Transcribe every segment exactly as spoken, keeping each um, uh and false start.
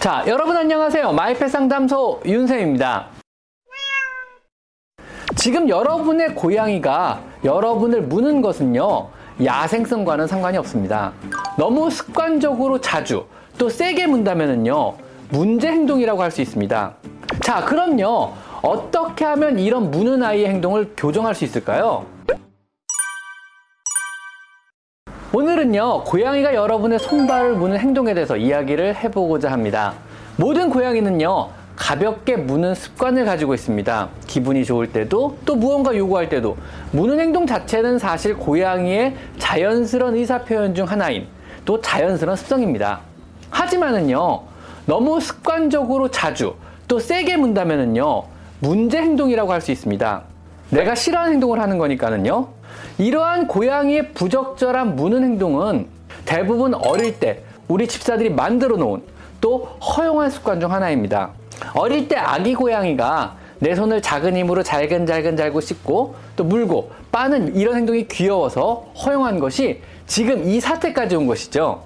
자, 여러분 안녕하세요. 마이펫 상담소 윤샘입니다. 지금 여러분의 고양이가 여러분을 무는 것은요, 야생성과는 상관이 없습니다. 너무 습관적으로 자주 또 세게 문다면은요, 문제 행동이라고 할 수 있습니다. 자, 그럼요, 어떻게 하면 이런 무는 아이의 행동을 교정할 수 있을까요? 오늘은요, 고양이가 여러분의 손발을 무는 행동에 대해서 이야기를 해보고자 합니다. 모든 고양이는요, 가볍게 무는 습관을 가지고 있습니다. 기분이 좋을 때도 또 무언가 요구할 때도 무는 행동 자체는 사실 고양이의 자연스러운 의사표현 중 하나인, 또 자연스러운 습성입니다. 하지만은요, 너무 습관적으로 자주 또 세게 문다면은요, 문제 행동이라고 할 수 있습니다. 내가 싫어하는 행동을 하는 거니까는요. 이러한 고양이의 부적절한 무는 행동은 대부분 어릴 때 우리 집사들이 만들어 놓은 또 허용한 습관 중 하나입니다. 어릴 때 아기 고양이가 내 손을 작은 힘으로 잘근잘근 잘고 씹고 또 물고 빠는 이런 행동이 귀여워서 허용한 것이 지금 이 사태까지 온 것이죠.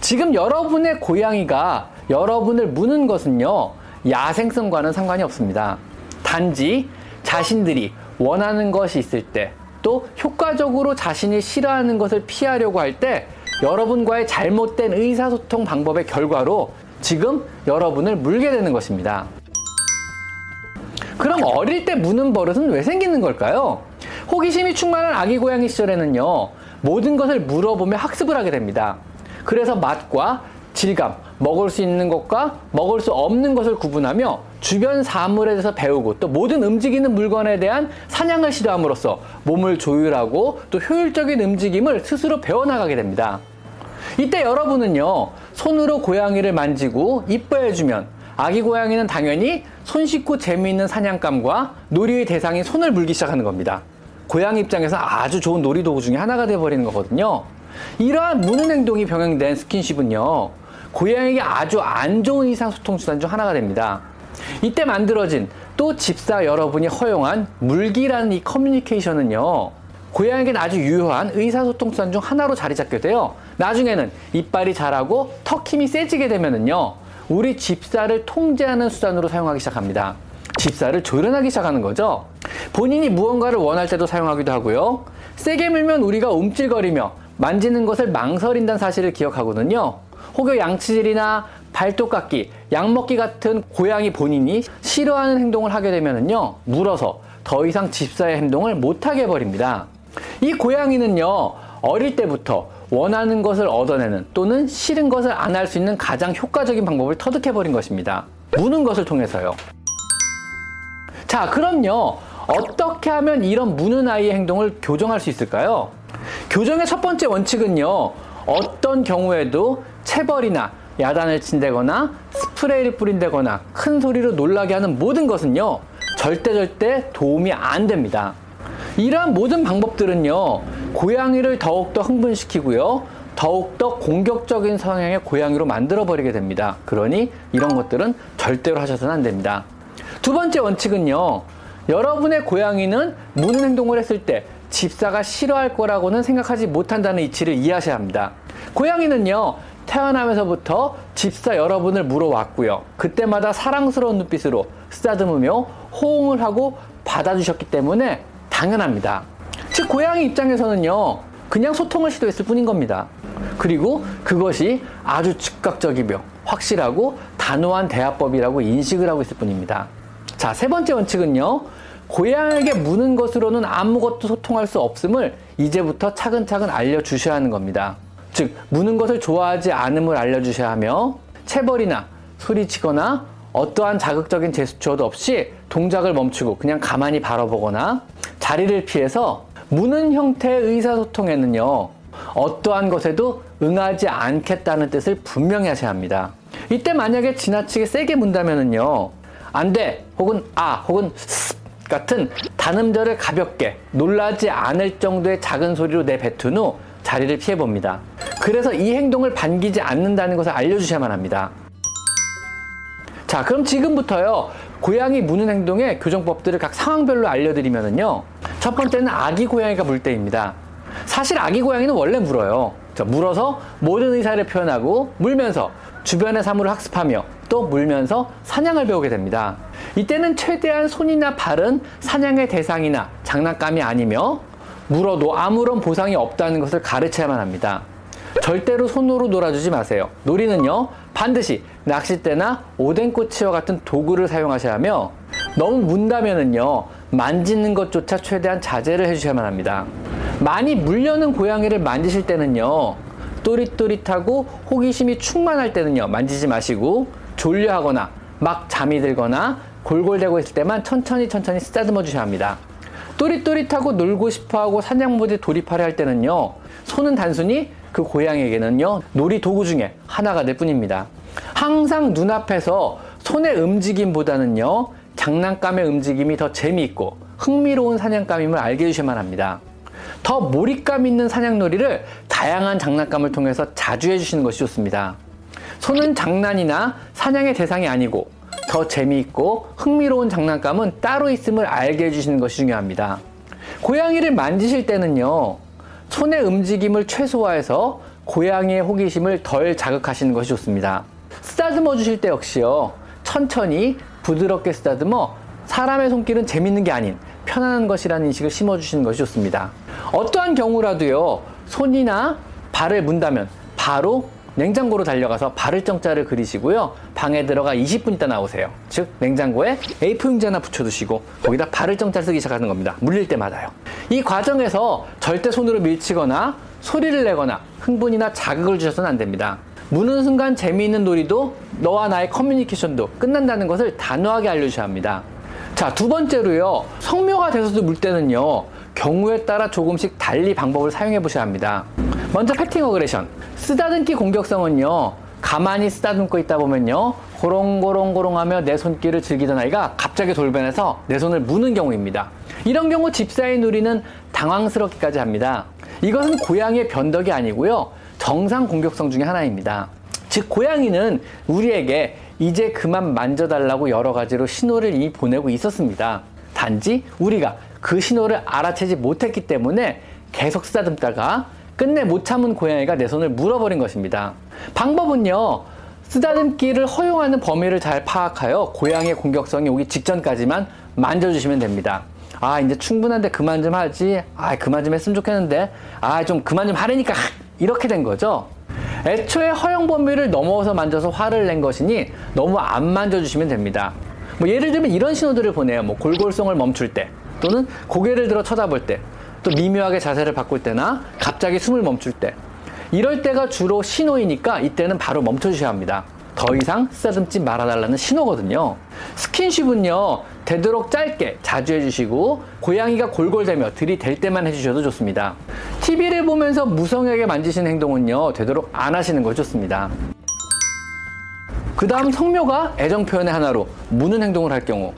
지금 여러분의 고양이가 여러분을 무는 것은요, 야생성과는 상관이 없습니다. 단지 자신들이 원하는 것이 있을 때, 또 효과적으로 자신이 싫어하는 것을 피하려고 할 때 여러분과의 잘못된 의사소통 방법의 결과로 지금 여러분을 물게 되는 것입니다. 그럼 어릴 때 무는 버릇은 왜 생기는 걸까요? 호기심이 충만한 아기 고양이 시절에는요, 모든 것을 물어보며 학습을 하게 됩니다. 그래서 맛과 질감, 먹을 수 있는 것과 먹을 수 없는 것을 구분하며 주변 사물에 대해서 배우고 또 모든 움직이는 물건에 대한 사냥을 시도함으로써 몸을 조율하고 또 효율적인 움직임을 스스로 배워나가게 됩니다. 이때 여러분은요, 손으로 고양이를 만지고 이뻐해주면 아기 고양이는 당연히 손쉽고 재미있는 사냥감과 놀이의 대상인 손을 물기 시작하는 겁니다. 고양이 입장에서 아주 좋은 놀이도구 중에 하나가 되어버리는 거거든요. 이러한 무는 행동이 병행된 스킨십은요, 고양이에게 아주 안 좋은 의사소통수단 중 하나가 됩니다. 이때 만들어진 또 집사 여러분이 허용한 물기라는 이 커뮤니케이션은요, 고양이에게는 아주 유효한 의사소통수단 중 하나로 자리 잡게 돼요. 나중에는 이빨이 자라고 턱 힘이 세지게 되면은요, 우리 집사를 통제하는 수단으로 사용하기 시작합니다. 집사를 조련하기 시작하는 거죠. 본인이 무언가를 원할 때도 사용하기도 하고요. 세게 물면 우리가 움찔거리며 만지는 것을 망설인다는 사실을 기억하거든요. 혹여 양치질이나 발톱 깎기, 약 먹기 같은 고양이 본인이 싫어하는 행동을 하게 되면은요, 물어서 더 이상 집사의 행동을 못하게 해버립니다. 이 고양이는요, 어릴 때부터 원하는 것을 얻어내는 또는 싫은 것을 안 할 수 있는 가장 효과적인 방법을 터득해버린 것입니다. 무는 것을 통해서요. 자, 그럼요, 어떻게 하면 이런 무는 아이의 행동을 교정할 수 있을까요? 교정의 첫 번째 원칙은요, 어떤 경우에도 체벌이나 야단을 친다거나 스프레이를 뿌린다거나 큰 소리로 놀라게 하는 모든 것은요, 절대 절대 도움이 안 됩니다. 이러한 모든 방법들은요, 고양이를 더욱더 흥분시키고요, 더욱더 공격적인 성향의 고양이로 만들어버리게 됩니다. 그러니 이런 것들은 절대로 하셔서는 안 됩니다. 두 번째 원칙은요, 여러분의 고양이는 무는 행동을 했을 때 집사가 싫어할 거라고는 생각하지 못한다는 이치를 이해하셔야 합니다. 고양이는요, 태어나면서부터 집사 여러분을 물어왔고요. 그때마다 사랑스러운 눈빛으로 쓰다듬으며 호응을 하고 받아주셨기 때문에 당연합니다. 즉, 고양이 입장에서는요, 그냥 소통을 시도했을 뿐인 겁니다. 그리고 그것이 아주 즉각적이며 확실하고 단호한 대화법이라고 인식을 하고 있을 뿐입니다. 자, 세 번째 원칙은요, 고양이에게 무는 것으로는 아무것도 소통할 수 없음을 이제부터 차근차근 알려주셔야 하는 겁니다. 즉, 무는 것을 좋아하지 않음을 알려주셔야 하며 체벌이나 소리치거나 어떠한 자극적인 제스처도 없이 동작을 멈추고 그냥 가만히 바라보거나 자리를 피해서 무는 형태의 의사소통에는요, 어떠한 것에도 응하지 않겠다는 뜻을 분명히 하셔야 합니다. 이때 만약에 지나치게 세게 문다면은요, 안 돼, 혹은 아, 혹은 스 같은 단음절을 가볍게 놀라지 않을 정도의 작은 소리로 내뱉은 후 자리를 피해봅니다. 그래서 이 행동을 반기지 않는다는 것을 알려주셔야만 합니다. 자, 그럼 지금부터요, 고양이 무는 행동의 교정법들을 각 상황별로 알려드리면은요, 첫 번째는 아기 고양이가 물 때입니다. 사실 아기 고양이는 원래 물어요. 자, 물어서 모든 의사를 표현하고 물면서 주변의 사물을 학습하며 또 물면서 사냥을 배우게 됩니다. 이때는 최대한 손이나 발은 사냥의 대상이나 장난감이 아니며 물어도 아무런 보상이 없다는 것을 가르쳐야만 합니다. 절대로 손으로 놀아주지 마세요. 놀이는요, 반드시 낚싯대나 오뎅꼬치와 같은 도구를 사용하셔야 하며, 너무 문다면은요, 만지는 것조차 최대한 자제를 해주셔야만 합니다. 많이 물려는 고양이를 만지실 때는요, 또릿또릿하고 호기심이 충만할 때는요, 만지지 마시고, 졸려하거나 막 잠이 들거나 골골대고 있을 때만 천천히 천천히 쓰다듬어 주셔야 합니다. 또릿또릿하고 놀고 싶어하고 사냥모드에 돌입하려 할 때는요, 손은 단순히 그 고양이에게는요, 놀이 도구 중에 하나가 될 뿐입니다. 항상 눈앞에서 손의 움직임보다는요, 장난감의 움직임이 더 재미있고 흥미로운 사냥감임을 알게 해주셔야만 합니다. 더 몰입감 있는 사냥놀이를 다양한 장난감을 통해서 자주 해주시는 것이 좋습니다. 손은 장난이나 사냥의 대상이 아니고 더 재미있고 흥미로운 장난감은 따로 있음을 알게 해주시는 것이 중요합니다. 고양이를 만지실 때는요, 손의 움직임을 최소화해서 고양이의 호기심을 덜 자극하시는 것이 좋습니다. 쓰다듬어 주실 때 역시요, 천천히 부드럽게 쓰다듬어 사람의 손길은 재밌는 게 아닌 편안한 것이라는 인식을 심어 주시는 것이 좋습니다. 어떠한 경우라도요, 손이나 발을 문다면 바로 냉장고로 달려가서 바를 정자를 그리시고요, 방에 들어가 이십 분 있다 나오세요. 즉 냉장고에 에이 사 용지 하나 붙여두시고 거기다 바를 정자를 쓰기 시작하는 겁니다. 물릴 때마다요. 이 과정에서 절대 손으로 밀치거나 소리를 내거나 흥분이나 자극을 주셔서는 안 됩니다. 무는 순간 재미있는 놀이도 너와 나의 커뮤니케이션도 끝난다는 것을 단호하게 알려주셔야 합니다. 자, 두 번째로요, 성묘가 돼서도 물 때는요, 경우에 따라 조금씩 달리 방법을 사용해 보셔야 합니다. 먼저 패팅 어그레션, 쓰다듬기 공격성은요, 가만히 쓰다듬고 있다 보면요, 고롱고롱고롱하며 내 손길을 즐기던 아이가 갑자기 돌변해서 내 손을 무는 경우입니다. 이런 경우 집사의 놀이는 당황스럽기까지 합니다. 이것은 고양이의 변덕이 아니고요, 정상 공격성 중에 하나입니다. 즉 고양이는 우리에게 이제 그만 만져달라고 여러 가지로 신호를 이미 보내고 있었습니다. 단지 우리가 그 신호를 알아채지 못했기 때문에 계속 쓰다듬다가 끝내 못 참은 고양이가 내 손을 물어버린 것입니다. 방법은요, 쓰다듬기를 허용하는 범위를 잘 파악하여 고양이의 공격성이 오기 직전까지만 만져주시면 됩니다. 아, 이제 충분한데 그만 좀 하지. 아, 그만 좀 했으면 좋겠는데. 아, 좀 그만 좀 하라니까. 이렇게 된 거죠. 애초에 허용 범위를 넘어서 만져서 화를 낸 것이니 너무 안 만져주시면 됩니다. 뭐 예를 들면 이런 신호들을 보내요. 뭐 골골송을 멈출 때, 또는 고개를 들어 쳐다볼 때, 또 미묘하게 자세를 바꿀 때나 갑자기 숨을 멈출 때. 이럴 때가 주로 신호이니까 이때는 바로 멈춰주셔야 합니다. 더 이상 쓰다듬지 말아달라는 신호거든요. 스킨십은요, 되도록 짧게 자주 해주시고 고양이가 골골대며 들이댈 때만 해주셔도 좋습니다. 티비를 보면서 무성하게 만지시는 행동은요, 되도록 안 하시는 것이 좋습니다. 그 다음 성묘가 애정 표현의 하나로 무는 행동을 할 경우,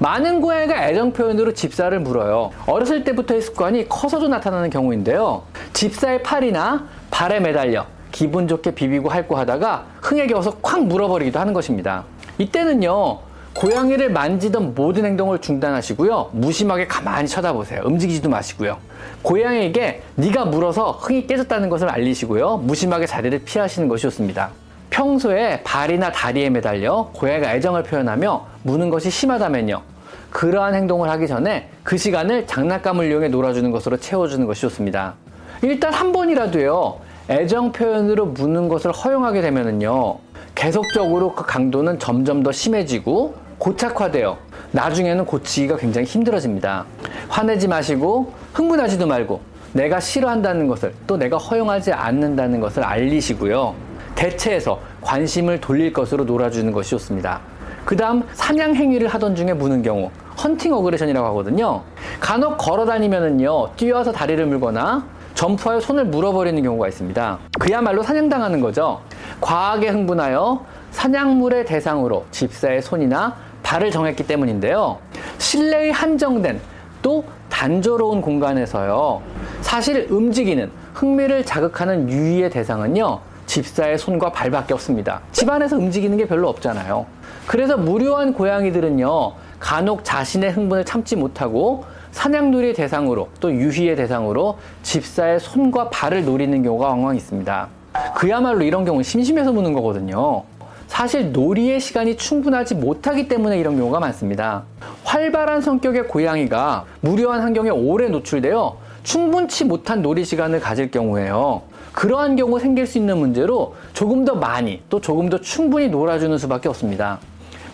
많은 고양이가 애정 표현으로 집사를 물어요. 어렸을 때부터의 습관이 커서도 나타나는 경우인데요, 집사의 팔이나 발에 매달려 기분 좋게 비비고 핥고 하다가 흥에 겨워서 콱 물어버리기도 하는 것입니다. 이때는요, 고양이를 만지던 모든 행동을 중단하시고요, 무심하게 가만히 쳐다보세요. 움직이지도 마시고요, 고양이에게 네가 물어서 흥이 깨졌다는 것을 알리시고요, 무심하게 자리를 피하시는 것이 좋습니다. 평소에 발이나 다리에 매달려 고양이가 애정을 표현하며 무는 것이 심하다면요, 그러한 행동을 하기 전에 그 시간을 장난감을 이용해 놀아주는 것으로 채워주는 것이 좋습니다. 일단 한 번이라도요, 애정 표현으로 무는 것을 허용하게 되면은요, 계속적으로 그 강도는 점점 더 심해지고 고착화되어 나중에는 고치기가 굉장히 힘들어집니다. 화내지 마시고 흥분하지도 말고 내가 싫어한다는 것을, 또 내가 허용하지 않는다는 것을 알리시고요, 대체해서 관심을 돌릴 것으로 놀아주는 것이 좋습니다. 그 다음 사냥 행위를 하던 중에 무는 경우, 헌팅 어그레션이라고 하거든요. 간혹 걸어다니면은요, 뛰어서 다리를 물거나 점프하여 손을 물어버리는 경우가 있습니다. 그야말로 사냥당하는 거죠. 과하게 흥분하여 사냥물의 대상으로 집사의 손이나 발을 정했기 때문인데요, 실내의 한정된 또 단조로운 공간에서요, 사실 움직이는 흥미를 자극하는 유의의 대상은요, 집사의 손과 발밖에 없습니다. 집안에서 움직이는 게 별로 없잖아요. 그래서 무료한 고양이들은요, 간혹 자신의 흥분을 참지 못하고 사냥놀이의 대상으로, 또 유희의 대상으로 집사의 손과 발을 노리는 경우가 왕왕 있습니다. 그야말로 이런 경우는 심심해서 무는 거거든요. 사실 놀이의 시간이 충분하지 못하기 때문에 이런 경우가 많습니다. 활발한 성격의 고양이가 무료한 환경에 오래 노출되어 충분치 못한 놀이 시간을 가질 경우에요. 그러한 경우 생길 수 있는 문제로 조금 더 많이 또 조금 더 충분히 놀아주는 수밖에 없습니다.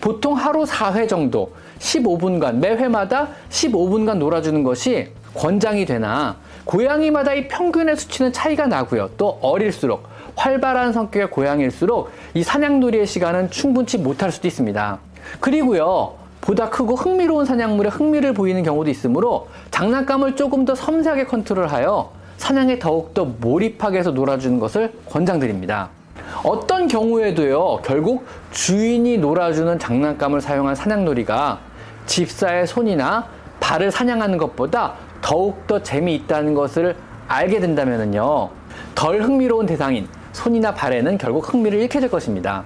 보통 하루 사 회 정도 십오 분간 매 회마다 십오 분간 놀아주는 것이 권장이 되나 고양이마다 이 평균의 수치는 차이가 나고요. 또 어릴수록 활발한 성격의 고양이일수록 이 사냥놀이의 시간은 충분치 못할 수도 있습니다. 그리고요. 보다 크고 흥미로운 사냥물에 흥미를 보이는 경우도 있으므로 장난감을 조금 더 섬세하게 컨트롤하여 사냥에 더욱더 몰입하게 해서 놀아주는 것을 권장드립니다. 어떤 경우에도요. 결국 주인이 놀아주는 장난감을 사용한 사냥놀이가 집사의 손이나 발을 사냥하는 것보다 더욱더 재미있다는 것을 알게 된다면은요. 덜 흥미로운 대상인 손이나 발에는 결국 흥미를 잃게 될 것입니다.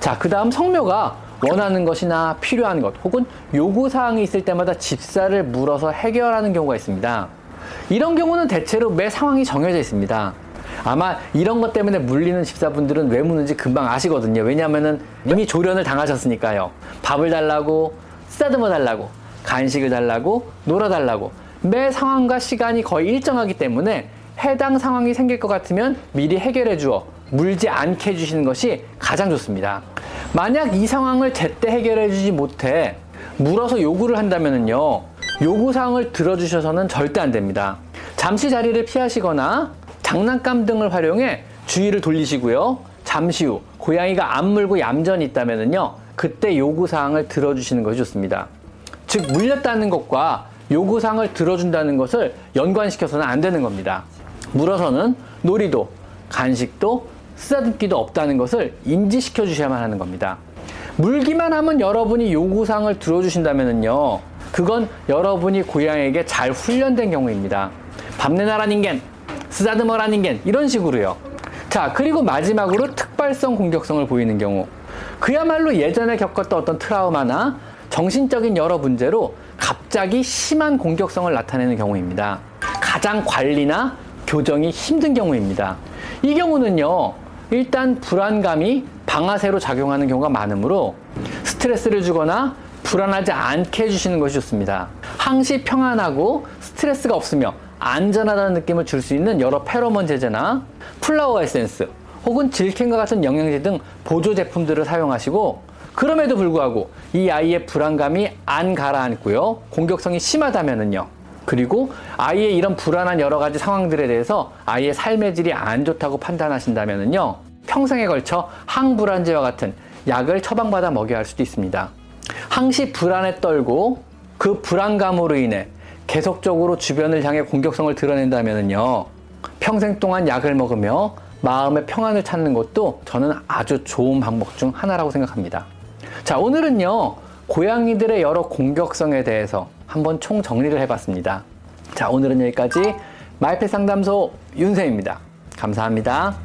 자, 그 다음 성묘가 원하는 것이나 필요한 것 혹은 요구사항이 있을 때마다 집사를 물어서 해결하는 경우가 있습니다. 이런 경우는 대체로 매 상황이 정해져 있습니다. 아마 이런 것 때문에 물리는 집사분들은 왜 무는지 금방 아시거든요. 왜냐하면 이미 조련을 당하셨으니까요. 밥을 달라고, 쓰다듬어 달라고, 간식을 달라고, 놀아달라고 매 상황과 시간이 거의 일정하기 때문에 해당 상황이 생길 것 같으면 미리 해결해 주어 물지 않게 해주시는 것이 가장 좋습니다. 만약 이 상황을 제때 해결해 주지 못해 물어서 요구를 한다면요. 요구사항을 들어주셔서는 절대 안 됩니다. 잠시 자리를 피하시거나 장난감 등을 활용해 주의를 돌리시고요. 잠시 후 고양이가 안 물고 얌전히 있다면요. 그때 요구사항을 들어주시는 것이 좋습니다. 즉 물렸다는 것과 요구사항을 들어준다는 것을 연관시켜서는 안 되는 겁니다. 물어서는 놀이도 간식도 쓰다듬기도 없다는 것을 인지시켜 주셔야만 하는 겁니다. 물기만 하면 여러분이 요구사항을 들어주신다면요. 그건 여러분이 고양이에게 잘 훈련된 경우입니다. 밤내놔란 인겐, 쓰다듬어란 인겐 이런 식으로요. 자, 그리고 마지막으로 특발성 공격성을 보이는 경우 그야말로 예전에 겪었던 어떤 트라우마나 정신적인 여러 문제로 갑자기 심한 공격성을 나타내는 경우입니다. 가장 관리나 교정이 힘든 경우입니다. 이 경우는요. 일단 불안감이 방아쇠로 작용하는 경우가 많으므로 스트레스를 주거나 불안하지 않게 해주시는 것이 좋습니다. 항시 평안하고 스트레스가 없으며 안전하다는 느낌을 줄 수 있는 여러 페로몬 제제나 플라워 에센스 혹은 질캔과 같은 영양제 등 보조 제품들을 사용하시고 그럼에도 불구하고 이 아이의 불안감이 안 가라앉고요. 공격성이 심하다면은요. 그리고 아이의 이런 불안한 여러 가지 상황들에 대해서 아이의 삶의 질이 안 좋다고 판단하신다면은요. 평생에 걸쳐 항불안제와 같은 약을 처방받아 먹여야 할 수도 있습니다. 항시 불안에 떨고 그 불안감으로 인해 계속적으로 주변을 향해 공격성을 드러낸다면은요. 평생 동안 약을 먹으며 마음의 평안을 찾는 것도 저는 아주 좋은 방법 중 하나라고 생각합니다. 자, 오늘은요. 고양이들의 여러 공격성에 대해서 한번 총정리를 해봤습니다. 자, 오늘은 여기까지 마이펫 상담소 윤샘입니다. 감사합니다.